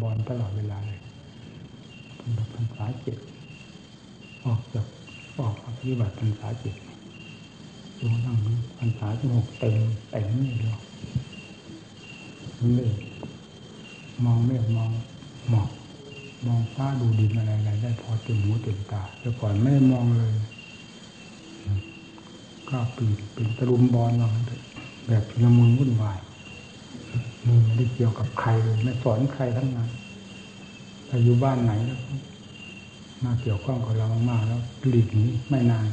บอลตลอดเวลาเลยพรรษาเจ็ดออกปฏิบัติพรรษาเจ็ดจนนั่งพรรษาที่หกเต็มเลยเดียวเลยมองเมฆมองหมอกมองฟ้าดูดินอะไรได้พอเต็มหูเต็มตาแต่ก่อนไม่มองเลยก็เป็นตะลุมบอลแบบชุลมุนวุ่นวายนี่ไม่ได้เกี่ยวกับใครเลยไม่สอนใครทั้งนั้นถ้าอยู่บ้านไหนแล้วมาเกี่ยวข้องกับเรามากๆแล้วหลีกหนีไม่นาน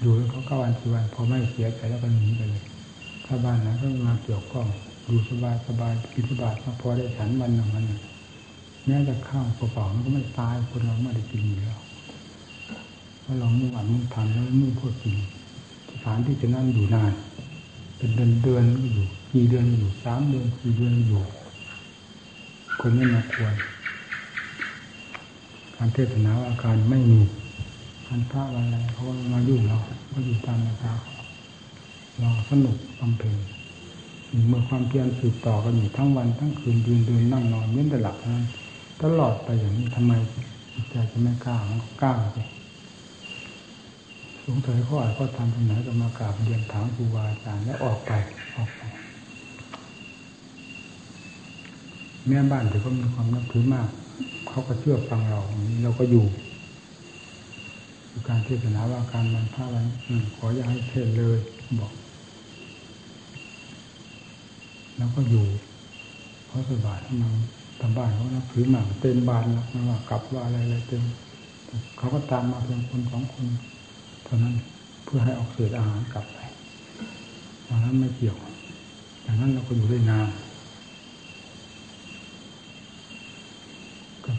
อยู่แล้วเขาก็วันที่วันพอไม่เสียใจแล้วก็หนีไปเลยถ้าบ้านไหนก็มาเกี่ยวข้องอยู่สบายกินสบายพอได้ฉันวันหนึ่งวันหนึ่งแม้แต่ข้าวกระเป๋ามันก็ไม่ตายคนเราไม่ได้กินอยู่แล้วเพราะเรามุ่งหวังมุ่งทำแล้วมุ่งโคตรจริงสถานที่จะนั่งอยู่นานเป็นเดือนอยู่กี่เดือนอยู่3 เดือน4 เดือนอยู่คนไม่มาควรการเทศนาอาการไม่มีการพระอะไรเขามายุ่งเราเขาอยู่ตามราคาเราสนุกบำเพ็ญเมื่อความเพียรสืบต่อกันอยู่ทั้งวันทั้งคืนเดินนั่งนอนเว้นแต่หลับนั้นตลอดไปอย่างนี้ทำไมจิตใจจะไม่กล้าไปสงสัยข้ออะไรก็ทำที่ไหนก็มากราบเรียนถามครูบาอาจารย์แล้วออกไปแม่บ้านเขาก็มีความนับถือมากเขาก็เชื่อฟังเราเราก็อยู่การเทศนาว่าการมันพระวันขออย่าให้เทศเลยบอกแล้วก็อยู่เพราะสบายที่มันทำบ้านเขานับถือมากเต็มบ้านแล้วไม่ว่ากลับว่าอะไรเต็มเขาก็ตามมาเพียงคน2 คนเท่านั้นเพื่อให้ออกเศษอาหารกลับไปตอนนั้นไม่เกี่ยวอย่างนั้นเราก็อยู่ได้นาน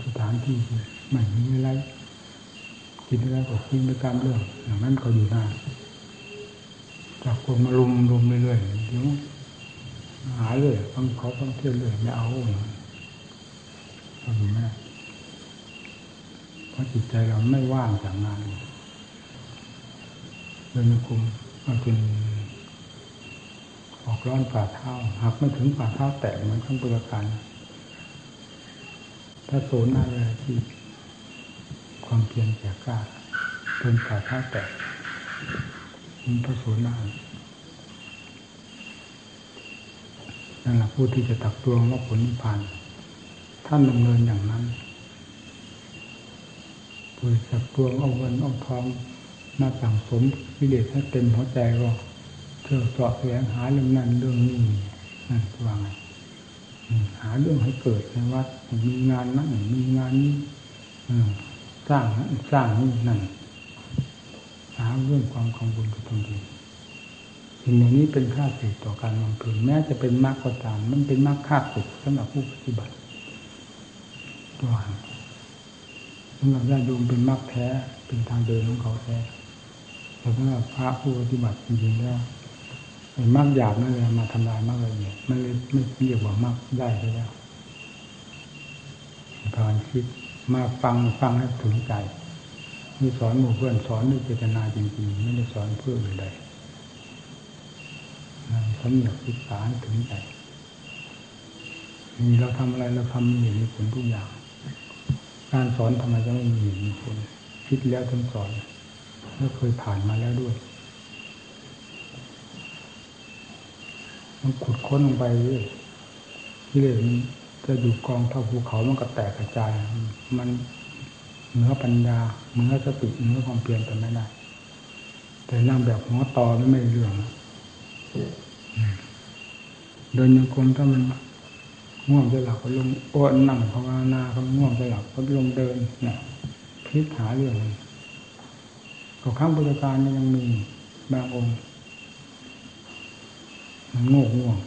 สถานที่ไม่มีอะไรกินอะไรก็กินไปตามเรื่องอย่างนั้นเขาอยู่ได้จากคนมาลุมเรื่อยๆเดี๋ยวหายเลยต้องขอต้องเที่ยวเลยไม่เอาเราอยู่ไม่ได้เพราะจิตใจเราไม่ว่างจากงานเลยมีคุมเอาจนออกร้อนฝ่าเท้าหากไม่ถึงฝ่าเท้าแตะเหมือนขั้นประการถ้าโสนอะไรที่ความเพียรแก่กล้าเดินฝ่าเท้าแตะมันพระโสดานั่นแหละผู้ที่จะตักตวงว่าผลนิพพานท่านดำเนินอย่างนั้นผู้ตักตวงเอาเงินเอาทองมาสั่งสมวิเลศให้เต็มหัวใจก็เที่ยวเสาะแสวงหาเรื่องนั้นเรื่องนี้นั่นว่าไงหาเรื่องให้เกิดในวัดมีงานนั้นมีงานนี้สร้างนี่นั่นหาเรื่องความกังวลกับตรงนี้สิ่งเหล่านี้เป็นค่าศึกต่อการบำเพ็ญแม้จะเป็นมรรคก็ตามมันเป็นมรรคค่าศึกสำหรับผู้ปฏิบัติตัวสำหรับญาติโยมเป็นมรรคแท้เป็นทางเดินของเขาแท้แต่สำหรับพระผู้ปฏิบัติจริงๆแล้วมากหยาบนั่นเลยมาทำลายมากเลยเนี่ยมันเลยไม่เรียกว่ามากได้แล้วพอคิดมาฟังให้ถึงใจมีสอนหมู่เพื่อนสอนด้วยเจตนาจริงๆไม่ได้สอนเพื่ออะไรสำเนียกศึกษาให้ถึงใจมีเราทำอะไรเราทำมีผลทุกอย่างการสอนทำไมจะไม่มีผลคิดแล้วถึงสอนแล้วเคยผ่านมาแล้วด้วยมันขุดค้นลงไปเลยที่เลยมันจะอยู่กองเท่าภูเขามันก็แตกกระจายมันเหนือปัญญาเหนือสติเหนือความเพียรแต่ไม่ได้แต่นั่งแบบหัวตอไม่เรื่องเดินยังคงถ้ามันง่วงจะหลับก็ลงอ้วนนั่งภาวนาเขาง่วงจะหลับก็ลงเดินเนี่ยพิจหาเรื่องเขาข้างบริการยังมีบางองค์มันง่วง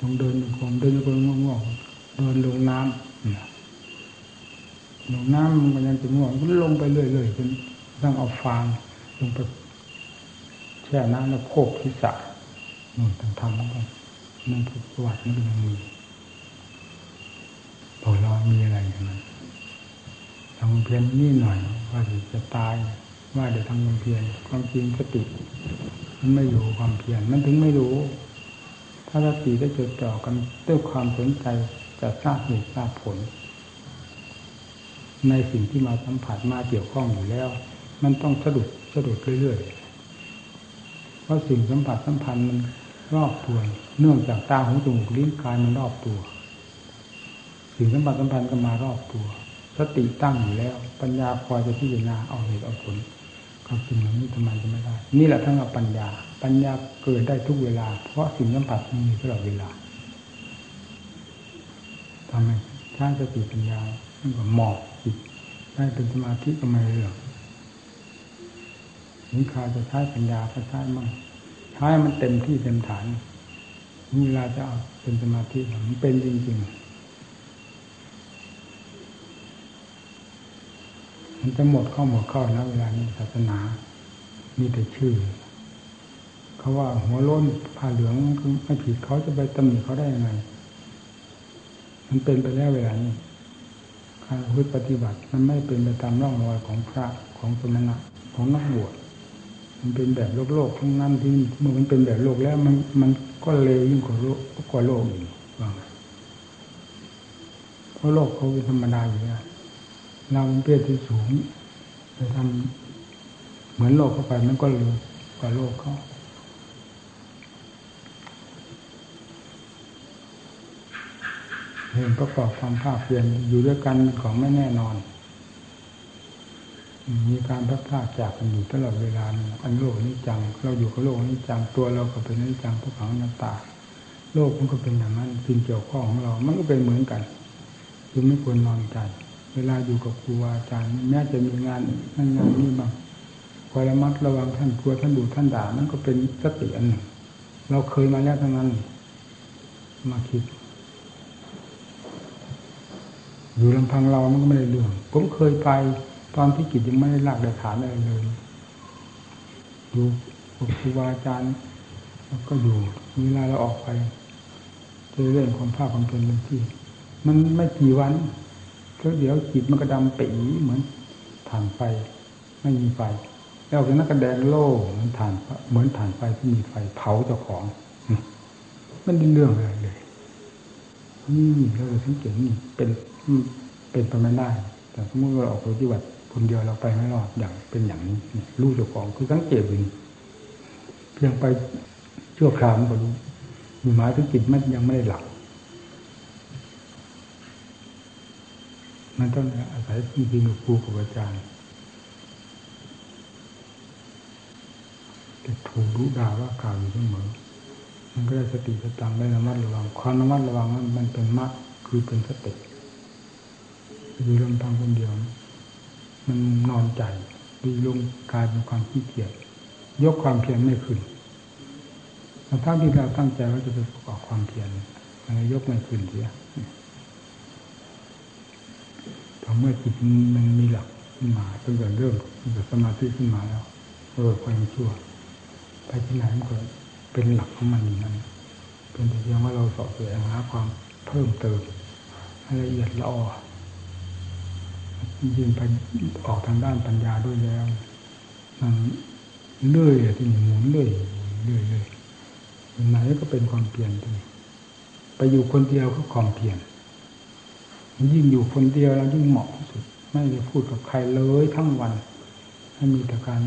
ลงเดินง่วงเดินลงน้ำมันก็ยังจะง่วงก็ลงไปเรื่อยๆจนต้องเอาฟางลงไปแช่น้ำแล้วโคกที่สระนู่นต้องทำต้องนั่นคือประวัติมันเป็นอย่างนี้พอเรามีอะไรอย่างนั้นทำเพียรนี่หน่อยว่าจะตายว่าเดี๋ยวทำเพียรความจริงสติมันไม่รู้ความเพียรมันถึงไม่รู้ ถ้าสติได้จดจ่อกันด้วยความสนใจจะทราบเหตุทราบผลในสิ่งที่มาสัมผัสมาเกี่ยวข้องอยู่แล้วมันต้องสะดุดเรื่อยๆเพราะสิ่งสัมผัสสัมพันธ์มันรอบตัวเนื่องจากตาหูจมูกลิ้นกายมันรอบตัวสิ่งสัมผัสสัมพันธ์ก็มารอบตัวสติตั้งอยู่แล้วปัญญาคอยจะพิจารณาเอาเหตุเอาผลกับสิ่งเหล่านี้ทำไมจะไม่ได้นี่แหละทั้งกับปัญญาเกิดได้ทุกเวลาเพราะสิ่งสัมผัสมันมีตลอดเวลาทำไมถ้าสติปัญญามันก็หมอบจิตได้เป็นสมาธิก็ไม่เรื่องนิคาจะใช้ปัญญาก็ใช้มั่งใช้มันเต็มที่เต็มฐานเวลาจะเอาเป็นสมาธิมันเป็นจริงๆมันจะหมดเข้าแล้วเวลานี้ศาสนามีแต่ชื่อเขาว่าหัวโล้นผ้าเหลืองมันก็ไม่ผิดเขาจะไปตำหนิเขาได้ยังไงมันเป็นไปแล้วเวลานี้การพูดปฏิบัติมันไม่เป็นไปตามร่องรอยของพระของสมณะของนักบวชมันเป็นแบบโลกทั้งนั้นที่เมื่อมันเป็นแบบโลกแล้วมันก็เลวยิ่งกว่าโลกอีกเพราะโลกเขาเป็นธรรมดาอยู่แล้วเราเป็นเพศที่สูงไปทำเหมือนโลกเข้าไปมันก็เลวกว่าโลกเขาเห็นประกอบความภาคเพียรอยู่ด้วยกันของไม่แน่นอนมีการพัดพลาดจากกันอยู่ตลอดเวลาอันโลกนี้จังเราอยู่กับโลกนี้จังตัวเราก็เป็นนี้จังพวกเขาหน้าตาโลกมันก็เป็นอย่างนั้นสิ่งเกี่ยวข้องของเรามันก็เป็นเหมือนกันจึงไม่ควรนอนใจเวลาอยู่กับครูอาจารย์แม้จะมีงานนั่นงานนี่บ้างคอยระมัดระวังท่านกลัวท่านดุท่านด่ามันก็เป็นสติอันหนึ่งเราเคยมาแล้วทั้งนั้นมาคิดอยู่ลำพังเรามันก็ไม่ได้เรื่องผมเคยไปตอนที่กิจยังไม่ได้ลากได้ฐานอะไรเลยอยู่กับครูบาอาจารย์แล้วก็อยู่เวลาเราออกไปเจอเรื่องของภาพความเป็นที่มันไม่กี่วันแล้วเดี๋ยวจิตมันก็ดำปี๋เหมือนถ่านไฟไม่มีไฟแล้วก็นักแสดงโล่มันถ่านเหมือนถ่านไฟที่มีไฟเผาเจ้าของมันเป็นเรื่องอะไรเลยนี่เราสังเกตนี่เป็นไปไม่ได้แต่สมมติเราออกปฏิบัติคนเดียวเราไปไม่รอดอย่างเป็นอย่างนี้รู้เจ้าของคือสังเกตวินเพียงไปชั่วคราวก็รู้มีหมายถึงจิตมันยังไม่ได้หลับมันต้องอาศัยจริงๆกับครูกับอาจารย์แต่ถูกรู้ด่าว่ากล่าวอยู่เสมอมันก็ได้สติสตังได้ระมัดระวังความระมัดระวังนั้นมันเป็นมรรคคือเป็นสติอยู่ลำพังคนเดียวมันนอนใจดูลงกายเป็นความขี้เกียจยกความเพียรไม่ขึ้นทั้งที่เราตั้งใจว่าจะไปประกอบความเพียรมันยกไม่ขึ้นเสียพอเมื่อจิตมันมีหลักมาเป็นการเริ่มจากสมาธิขึ้นมาแล้วเริ่มความชั่วไปที่ไหนมันก็เป็นหลักของมันนั้นเป็นแต่เพียงว่าเราสอบเสวยหาความเพิ่มเติมให้ละเอียดละออยิ่งไปออกทางด้านปัญญาด้วยแล้วมันเลื่อยที่หมุนเลื่อยไหนก็เป็นความเปลี่ยนไปอยู่คนเดียวก็ความเปลี่ยนยิ่งอยู่คนเดียวแล้วยิ่งเหมาะที่สุดไม่ได้พูดกับใครเลยทั้งวันให้มีแต่การ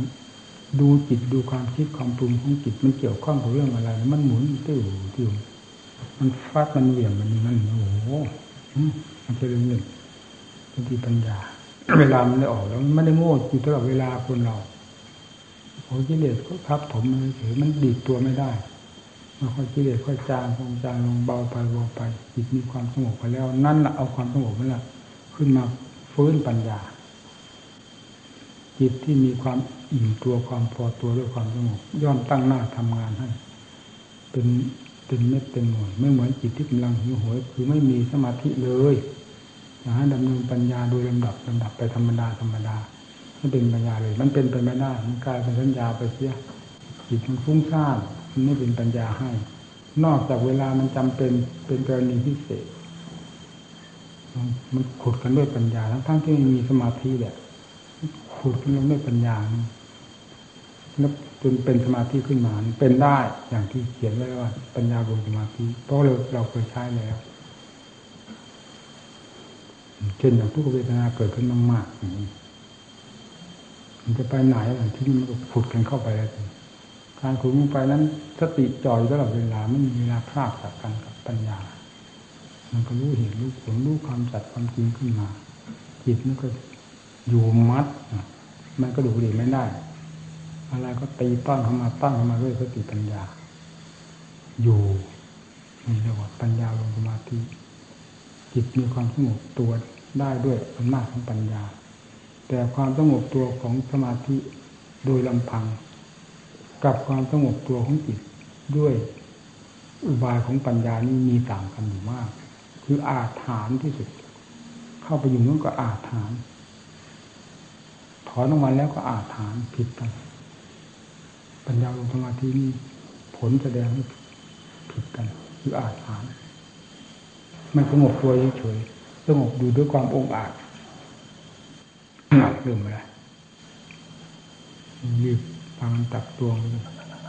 ดูจิตดูความคิดความปรุงของจิตมันเกี่ยวข้องกับเรื่องอะไรมันหมุนติ้วมันฟาดมันเหวี่ยงมันนั่นโอ้โหมันจะเรื่องหนึ่งสติปัญญาเวลามันได้ออกแล้วมันไม่ได้โง่อยู่ตลอดเวลาคนเราโอ้กิเลสก็ทับถมมันเฉยมันดีดตัวไม่ได้มันค่อยกิเลสค่อยจางลงเบาไปจิตมีความสงบไปแล้วนั่นแหละเอาความสงบนั่นแหละขึ้นมาฟื้นปัญญาจิตที่มีความอิ่มตัวความพอตัวด้วยความสงบย่อมตั้งหน้าทำงานให้เป็นเม็ดเป็นหน่วยไม่เหมือนจิตที่กำลังหิวโหยคือไม่มีสมาธิเลยนะดำเนินปัญญาโดยลำดับไปธรรมดาไม่เป็นปัญญาเลยมันเป็นไปไม่ได้มันกลายเป็นสัญญาไปเสียจิตมันฟุ้งซ่านมันไม่เป็นปัญญาให้นอกจากเวลามันจำเป็นเป็นกรณีพิเศษมันขุดกันด้วยปัญญาทั้งที่มีสมาธิแหละขุดกันลงด้วยปัญญา นับจนเป็นสมาธิขึ้นมาเป็นได้อย่างที่เขียนไว้ว่าปัญญาบนสมาธิเพราะเราเคยใช้แล้วเช่นอย่างทุกขเวทนาเกิดขึ้นมากๆอย่างนี้มันจะไปไหนอะไรที่มันก็ขุดกันเข้าไปแล้วการขุดลงไปนั้นสติจ่อยตลอดเวลาไม่มีเวลาพลาดจากกันกับปัญญามันก็รู้เห็นรู้ผลรู้ความจัดความจริงขึ้นมาจิตมันก็อยู่มัดมันก็ดูดีไม่ได้อะไรก็ตีต้อนเข้ามาตั้งเข้ามาด้วยสติปัญญาอยู่มีระดับปัญญาลงสมาธิจิตมีความสงบตัวได้ด้วยอำนาจของปัญญาแต่ความสงบตัวของสมาธิโดยลำพังกับความสงบตัวของจิตด้วยอุบายของปัญญานี่มีต่างกันอยู่มากคืออาถรรพ์ที่สุดเข้าไปอยู่นั่นก็อาถรรพ์ถอนออกมาแล้วก็อาถรรพ์ผิดกันปัญญาลงสมาธินี่ผลแสดงให้ผิดกันคืออาถรรพ์มันสงบตัวเฉยๆสงบดูด้วยความองอาจหนักเรื่องอะไรรีบฟังตักตวง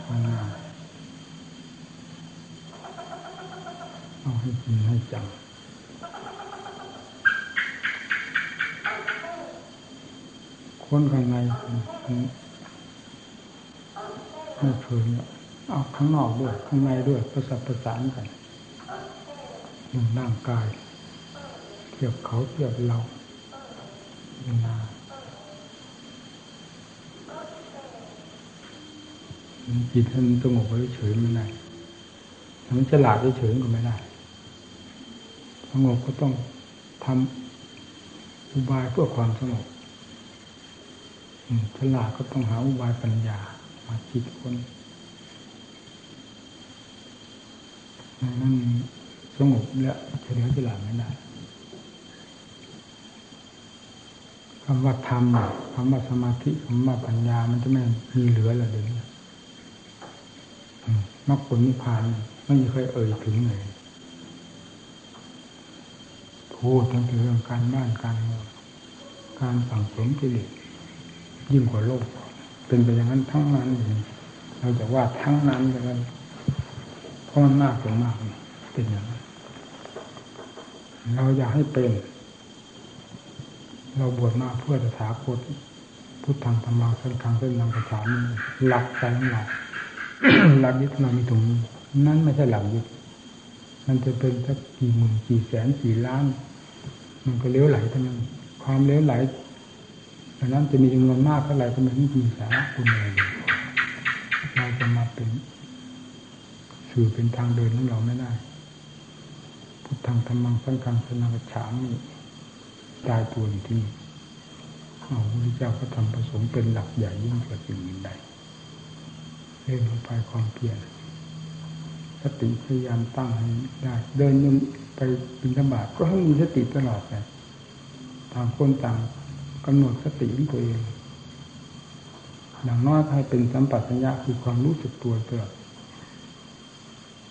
ฟังงานเอาให้จริงให้จังค้นข้างในไม่เผยเอาข้างนอกด้วยข้างในด้วยประสานประสานกันหนึ่งร่างกายเทียบเขาเทียบเราหนึ่งนาจิตมันสงบเฉยไม่ได้ถ้ามันฉลาดเฉยก็ไม่ได้สงบก็ต้องทำอุบายเพื่อความสงบฉลาดก็ต้องหาอุบายปัญญามาคิดค้นนั่นสงบและเฉลียวฉลาดไม่ได้คำว่าธรรมคำว่าสมาธิคำว่าปัญญามันจะไม่มีเหลือเลยเดี๋ยวนี้มรรคผลนิพพานไม่เคยเอ่ยถึงเลยพูดทั้งเรื่องการบ้านการเมืองการสั่งสมกิเลสยิ่งกว่าโลกเป็นไปอย่างนั้นทั้งนั้นเลยเราจะว่าทั้งนั้นอย่างนั้นเพราะมันมากกว่ามากเป็นอย่างนั้นเราอยากให้เป็นเราบวชมาเพื่อจะถาคตพุทธังธรรมังสังฆังเส้นนำกระถาหลักใจของเราหลักยึดมามีตรงนี้นั่นไม่ใช่หลักยึดมันจะเป็นสักกี่หมื่นกี่แสนกี่ล้านมันก็เลี้ยวไหลทั้งนั้นความเลี้ยวไหลดังนั้นจะมีจำนวนมากเท่าไหร่ก็ไม่มีสาระคุณเลยเราจะมาเป็นสื่อเป็นทางเดินของเราไม่ได้พุทธังธรรมังสังฆังเส้นนำกระถาตายตัวอยู่ที่พระพุทธเจ้าก็ทำประสงค์เป็นหลักใหญ่ยิ่งกว่าสิ่งอื่นใดเรื่องของความเพียรสติพยายามตั้งให้ได้เดินยมไปบิณฑบาตก็ให้มีสติตลอดเลยต่างคนต่างกำหนดสติของตัวเองอย่างน้อยให้เป็นสัมปชัญญะคือความรู้สึกตัวตลอด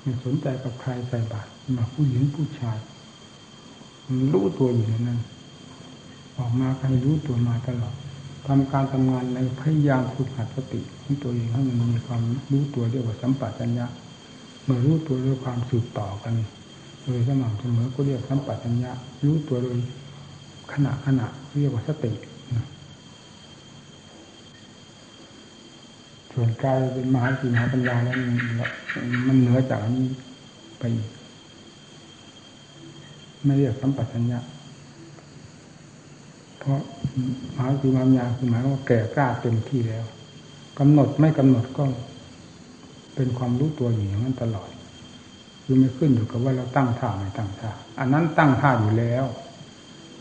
ไม่สนใจกับใครใส่บาตรมาผู้หญิงผู้ชายรู้ตัวอยู่นั่นออกมาให้รู้ตัวมาตลอดทำการทำงานในพยายามฝึกหัดสติของตัวเองให้มันมีความรู้ตัวเรียกว่าสัมปชัญญะเมื่อรู้ตัวด้วยความสืบต่อกันโดยสม่ำเสมอก็เรียกสัมปชัญญะรู้ตัวโดยขณะเรียกว่าสติส่วนกายเป็นมหาสีมหาปัญญาแล้วมันเหนือจากนี้ไปไม่เรียกสัมปชัญญะเพราะมหาสีมหาปัญญาคือหมายว่าแก่กล้าเต็มที่แล้วกำหนดไม่กำหนดก็เป็นความรู้ตัวอยู่อย่างนั้นตลอดคือไม่ขึ้นอยู่กับว่าเราตั้งท่าไม่ตั้งท่าอันนั้นตั้งท่าอยู่แล้ว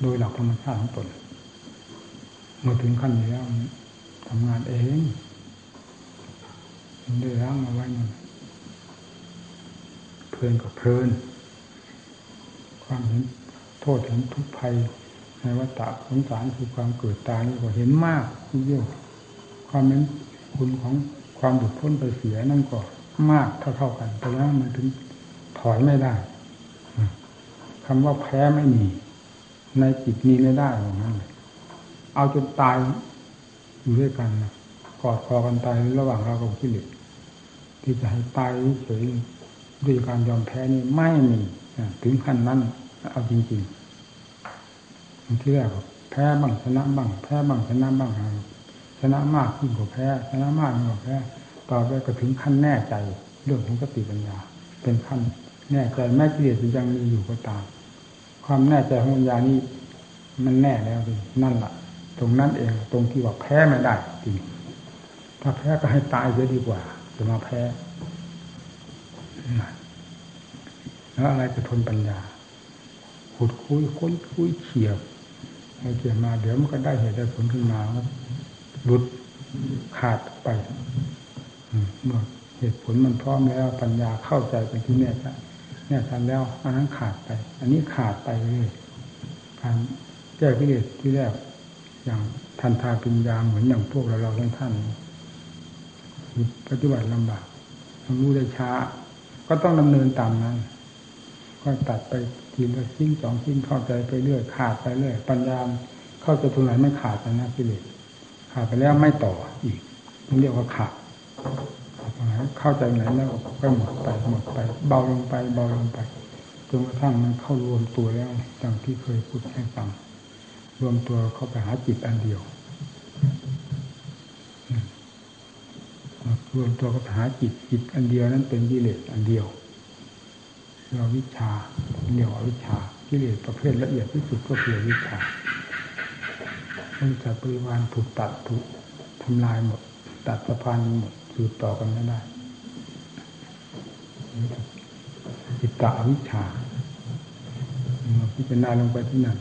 โดยหลักธรรมชาติของตนเมื่อถึงขั้นนี้แล้วทำงานเองได้ร่างเอาไว้นั่นเพลินกับเพลินความเห็นโทษเห็นทุกภัยในวัฏฏะสงสารคือความเกิดตายนี่ก็เห็นมากเยอะความเห็นคุณของความหลุดพ้นไปเสียนั่นก็มากเท่ากันแต่ว่ามันถึงถอยไม่ได้คำว่าแพ้ไม่มีในจิตนี้ไม่ได้หรอกนะเอาจนตายอยู่ด้วยกันนะ กอดคอกันตายระหว่างเรากับกิเลสที่จะให้ตายเฉยด้วยการยอมแพ้นี่ไม่มีถึงขั้นนั้นเอาจริงๆมันที่แรกแพ้บ้างชนะบ้างแพ้บ้างชนะบ้างชนะมากยิ่งกว่าแพ้ชนะมากยิ่งกว่าแพ้ต่อไปก็ถึงขั้นแน่ใจเรื่องของสติปัญญาเป็นขั้นแน่ใจแม้กิเลสยังมีอยู่ก็ตามความแน่ใจของปัญญานี้มันแน่แล้วเลยนั่นแหละตรงนั้นเองตรงที่ว่าแพ้ไม่ได้จริงถ้าแพ้ก็ให้ตายเสียดีกว่าจะมาแพ้แล้วอะไรจะทนปัญญาขุดคุยเฉียบไอ้เฉียบมาเดี๋ยวมันก็ได้เหตุได้ผลขึ้นมาแล้วหลุดขาดไปเมื่อเหตุผลมันพร้อมแล้วปัญญาเข้าใจเป็นที่แน่ชัดแล้วอันนั้นขาดไปอันนี้ขาดไปเลยการแก้กิเลสที่แรกอย่างทันทาปัญญาเหมือนอย่างพวกเราท่านปฏิบัติลำบากรู้ได้ช้าก็ต้องดำเนินตามนั้นก็ตัดไปทีละชิ้นสองชิ้นเข้าใจไปเรื่อยขาดไปเรื่อยปัญญาเข้าใจตรงไหนไม่ขาดนะกิเลสขาดไปแล้วไม่ต่ออีกนี่เรียกว่าขาดเข้าใจไหนแล้วก็หมดไปเบาลงไปจนกระทั่งมันเข้ารวมตัวแล้วดังที่เคยพูดให้ฟังรวมตัวเข้าไปหาจิตอันเดียวรวมตัวเข้าไปหาจิตอันเดียวนั้นเป็นกิเลสอันเดียวเราวิชาเหนี่ยววิชากิเลสประเภทละเอียดที่สุดก็คือวิชามันจะปริวารถูกตัดถูกทำลายหมดตัดสะพานหมดสืบต่อกันไม่ได้จิตตะวิชาเราพิจารณาลงไปที่นั่น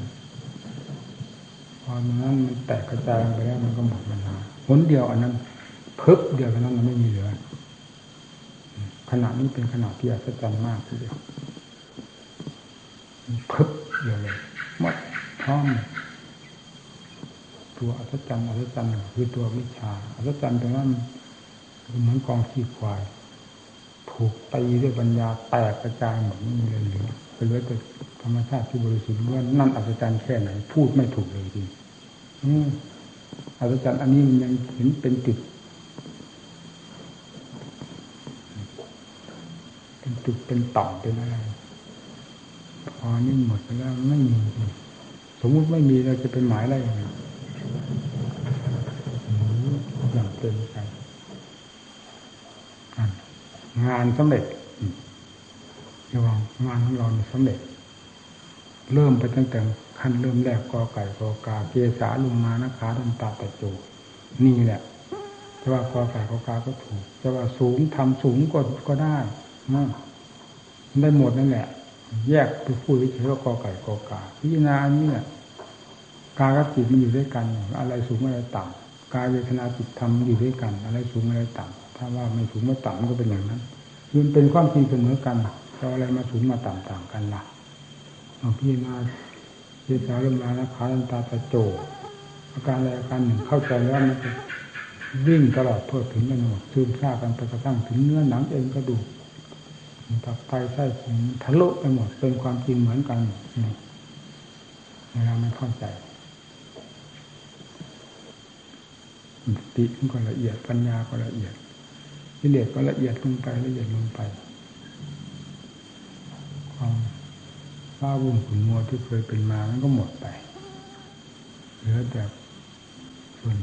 พอนั้นมันแตกกระจายลงไปแล้วมันก็หมดเวลาหนเดียวอันนั้นเพิบเดียวอันนั้นมันไม่มีเหลือขนาดนี้เป็นขนาดที่อัศจรรย์มากทีเดียวเพิบเดียวเลยหมดพร้อมตัวอัศจรรย์คือตัววิชาอัศจรรย์ตรงนั้นเหมือนกองขี้ควายถูกตีด้วยปัญญาแตกกระจายหมดไม่มีเหลือเป็นเรื่องเป็นธรรมชาติที่บริสุทธิ์ว่านั่นอัศจรรย์แค่ไหนพูดไม่ถูกเลยจริงอัศจรรย์อันนี้มันยังเห็นเป็นจุดเป็นต่อมเป็นอะไรพอนี่หมดไปแล้วไม่มีสมมุติไม่มีเราจะเป็นหมายอะไรอย่างเต็มใจงานสำเร็จเดี๋ยวงานของเราสำเร็จเริ่มไปตั้งแต่ขั้นเริ่มแรกกอไก่กอกาเกษาลงมานะคะดำตาตะโจนี่แหละจะว่ากอไก่กอกาก็ถูกจะว่าสูงทำสูงก็ได้นั่นได้หมดนั่นแหละแยกไปพูดวิเชษว่ากอไก่กอกาพิจารณาอันนี้เนี่ยกายกับจิตมันอยู่ด้วยกันอะไรสูงอะไรต่ำกายเวทนาจิตธรรมอยู่ด้วยกันอะไรสูงอะไรต่ำถ้าว่าไม่สูงไม่ต่ำก็เป็นอย่างนั้นมันเป็นความจริงเสมอกันเราอะไรมาสูงมาต่ำต่างกันล่ะเอาพิจารณาเรียนสาวลงมาแล้วขาลันตาตะโจอาการอะไรอาการหนึ่งเข้าใจแล้วมันวิ่งตลอดเพื่อถึงกันหมดซึมซาบกันไปกระทั่งถึงเนื้อหนังเองก็ดูตับไตไส้พุงทะลุไปหมดเป็นความจริงเหมือนกันเวลาไม่เข้าใจสติก็ละเอียดปัญญาก็ละเอียดกิเลสก็ละเอียดลงไปความว้าวุ่นขุ่นมัวที่เคยเป็นมานั้นก็หมดไปเหลือแต่ส่วน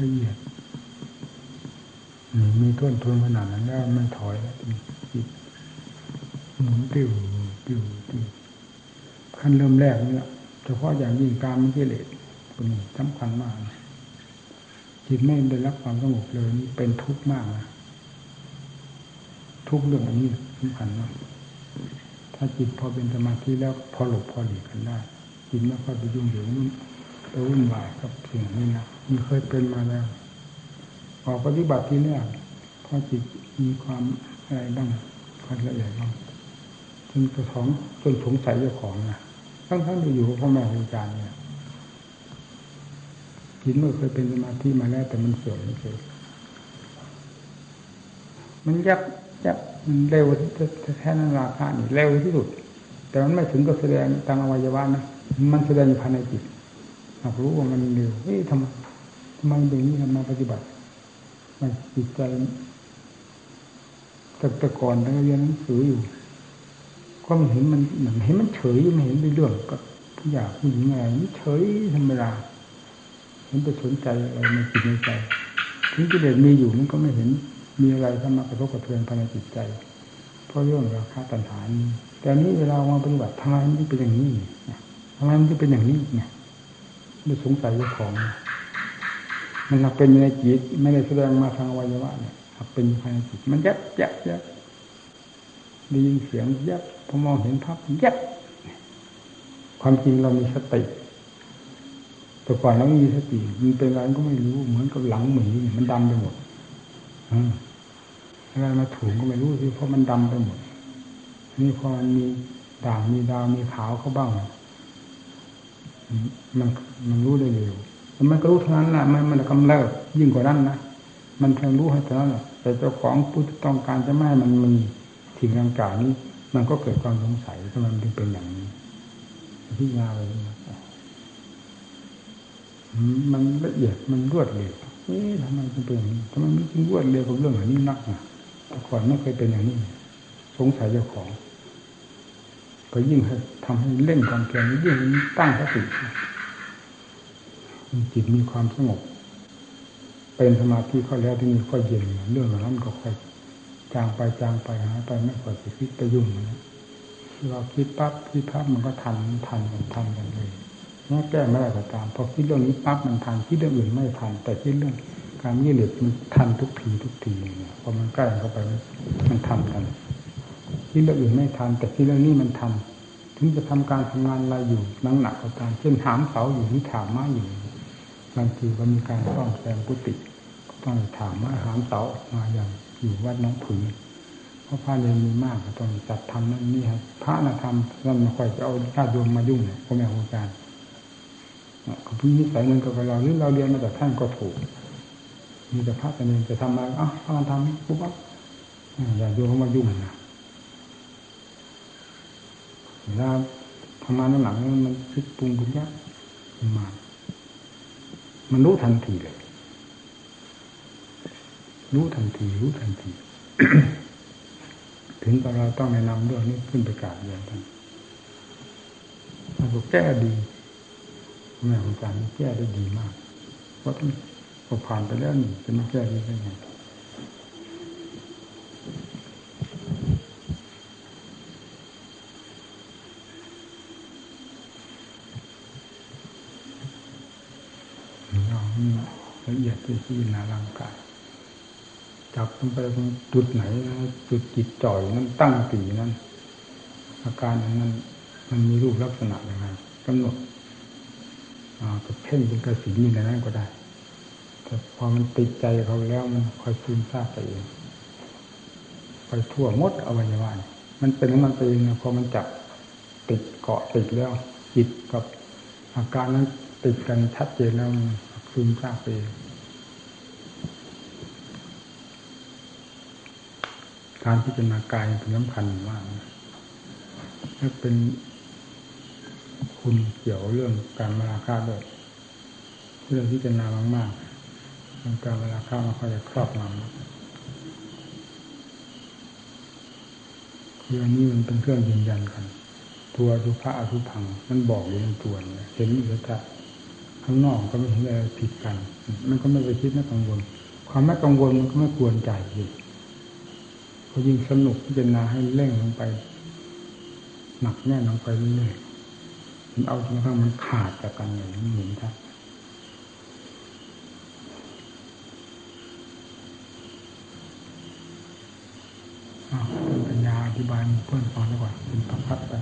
ละเอียดมีต้นทุนขนาดนั้นแล้วมันถอยแล้วจิตหมุนติ้วขั้นเริ่มแรกนี่แหละเฉพาะอย่างยิ่งการมันกิเลสเป็นสำคัญมากจิตไม่ได้รับความสงบเลยนี่เป็นทุกข์มากนะทุกเรื่องอันนี้สำคัญมากถ้าจิตพอเป็นสมาธิแล้วพอหลบพอหลีกกันได้จิตไม่ค่อยไปยุ่งเหยิงไปวุ่นวายกับสิ่งนี้นะมีเคยเป็นมาแล้วออกปฏิบัติที่แรกพอจิตมีความอะไรบ้างความละเอียดบ้างจนกระทั่งจนสงสัยเจ้าของนะทั้งๆอยู่พ่อแม่ครูอาจารย์เนี่ยจิตเมื่อเคยเป็นสมาธิมาแล้วแต่มันเสื่อมไม่เคยมันยับมันเร็วแท้นั้นราคานี่เร็วที่สุดแต่มันไม่ถึงกับแสดงทางอวัยวะนะมันแสดงอยู่ภายในจิตหากรู้ว่ามันเร็วทำไมอย่างนี้มาปฏิบัติ จิตใจแต่ก่อนเราเรียนหนังสืออยู่ก็เห็นมันเห็นมันเฉยไม่เห็นเรื่องกับผู้อยากผู้หญิงอะไรนี่เฉยธรรมดาเห็นไปสนใจอะไรในจิตในใจถึงกิเลสมีอยู่มันก็ไม่เห็นมีอะไรเข้ามากระทบกระเทือนภายในจิตใจเพราะเรื่องราคะตัณหาแต่นี้เวลามาปฏิบัติทำไมมันเป็นอย่างนี้ทำไมมันเป็นอย่างนี้เนี่ยไม่สงสัยเรื่องของมันหลักเป็นในจิตไม่ได้แสดงมาทางอวัยวะเนี่ยหลักเป็นภายในจิตมันยับได้ยินเสียงยับพอมองเห็นภาพยับความจริงเรามีสติแต่ก่อนเราไม่มีสติมันเป็นอะไรก็ไม่รู้เหมือนกับหลังหมีมันดำไปหมดอะไรมาถูกก็ไม่รู้ที่เพราะมันดำไปหมดนี่พอมันมีด่างมีดาวมีขาวเข้าบ้างมันรู้ได้เร็วแต่มันก็รู้เท่านั้นแหละมันกำเริบยิ่งกว่านั้นนะมันเพียงรู้ให้เท่านั้นแหละแต่เจ้าของผู้ต้องการจะไม่ให้มันมีสิ่งดังกล่าวนี้มันก็เกิดความสงสัยทำไมมันถึงเป็นอย่างนี้ที่ยาวเลยมันละเอียดมันรวดเร็วทำไมมันเป็นอย่างนี้ทำไมมันจึงรวดเร็วกับเรื่องนี้นักนะแต่ก่อนไม่เคยเป็นอย่างนี้สงสัยเจ้าของก็ยิ่งทำให้เล่นความเพียรยิ่งตั้งสติจิตมีความสงบเป็นสมาธิเข้าแล้วที่มีค่อยเย็นเรื่องนั้นก็ค่อยจางไปหายไปไม่ค่อยจะคิดไปยุ่งนะเราคิดปั๊บคิดภาพมันก็ทันเลยแม้แก้ไม่ได้ก็ตามพอคิดเรื่องนี้ปั๊บมันทันคิดเรื่องอื่นไม่ทันแต่คิดเรื่องการยืดหยุ่นมันทันทุกทีเนี่ยพอมันใกล้เข้าไปมันทันกันคิดเรื่องอื่นไม่ทันแต่คิดเรื่องนี้มันทันถึงจะทำการทำงานอะไรอยู่หนักก็ตามเช่นหามเสาอยู่หรือถามม้าอยู่บางทีก็มีการซ่อมแซมกุฏิก็ต้องถามม้าหามเสามาอย่างอยู่วัดน้องผือเพราะพระเรียนมีมากก็ต้องจัดทำนั่นนี่ครับพระน่ะทำเราไม่ค่อยจะเอาญาติโยมมายุ่งเนี่ยพ่อแม่ครูอาจารย์เขาพูดนิสัยเหมือนกับเราหรือเราเรียนมาจากท่านก็ถูกมีแต่พระแต่เองจะทำมาอ้าวพระมันทำปุ๊บปั๊บญาติโยมเขามายุ่งนะถ้าทำงานหลังๆมันคิดปรุงคุณยะมันรู้ทันทีเลยรู้ทันที ถึงตอนเราต้องแนะนำเรื่องนี้ขึ้นประกาศเรียนท่านมันก็แก้ดีแม่ของอาจารย์แก้ได้ดีมากเพราะท่านผ่านไปแล้วนี่จะมาแก้ได้ยังไงเราละเอียดไปที่นาร่างกายจับลงไปจุดไหนจุดจิตจ่อยนั้นตั้งตีนั้นอาการนั้นมันมีรูปลักษณะยังไงกำหนดกับเพ่งเป็นกระสีนี่ในนั้นก็ได้แต่พอมันติดใจเขาแล้วมันคอยซึมซาบไปเองไปทั่วมดอวัยวะมันเป็นของมันเองนะพอมันจับติดเกาะติดแล้วจิตกับอาการนั้นติดกันชัดเจนแล้วซึมซาบไปเองการพิจารณากายเป็นสำคัญมากถ้าเป็นคุณเกี่ยวเรื่องการมาราคาด้วยเรื่องพิจารณามากๆมันการมาราคามันก็จะครอบงำเรื่องนี้มันเป็นเครื่องยืนยันกันตัวอสุภะอสุภังมันบอกอยู่ในตัวเห็นอยู่แล้วข้างนอกก็ไม่เห็นอะไรผิดกันมันก็ไม่ไปคิดไม่กังวลความไม่กังวลมันก็ไม่กวนใจอีกก็ยิ่งสนุกพิจารณาให้เร่งลงไปหนักแน่นลงไปเรื่อยๆมันเอาจนกระทั่งมันขาดจากกันอย่างนี้เห็นครับปัญญาอธิบายเพื่อนฟังดีกว่าเป็นพักๆไป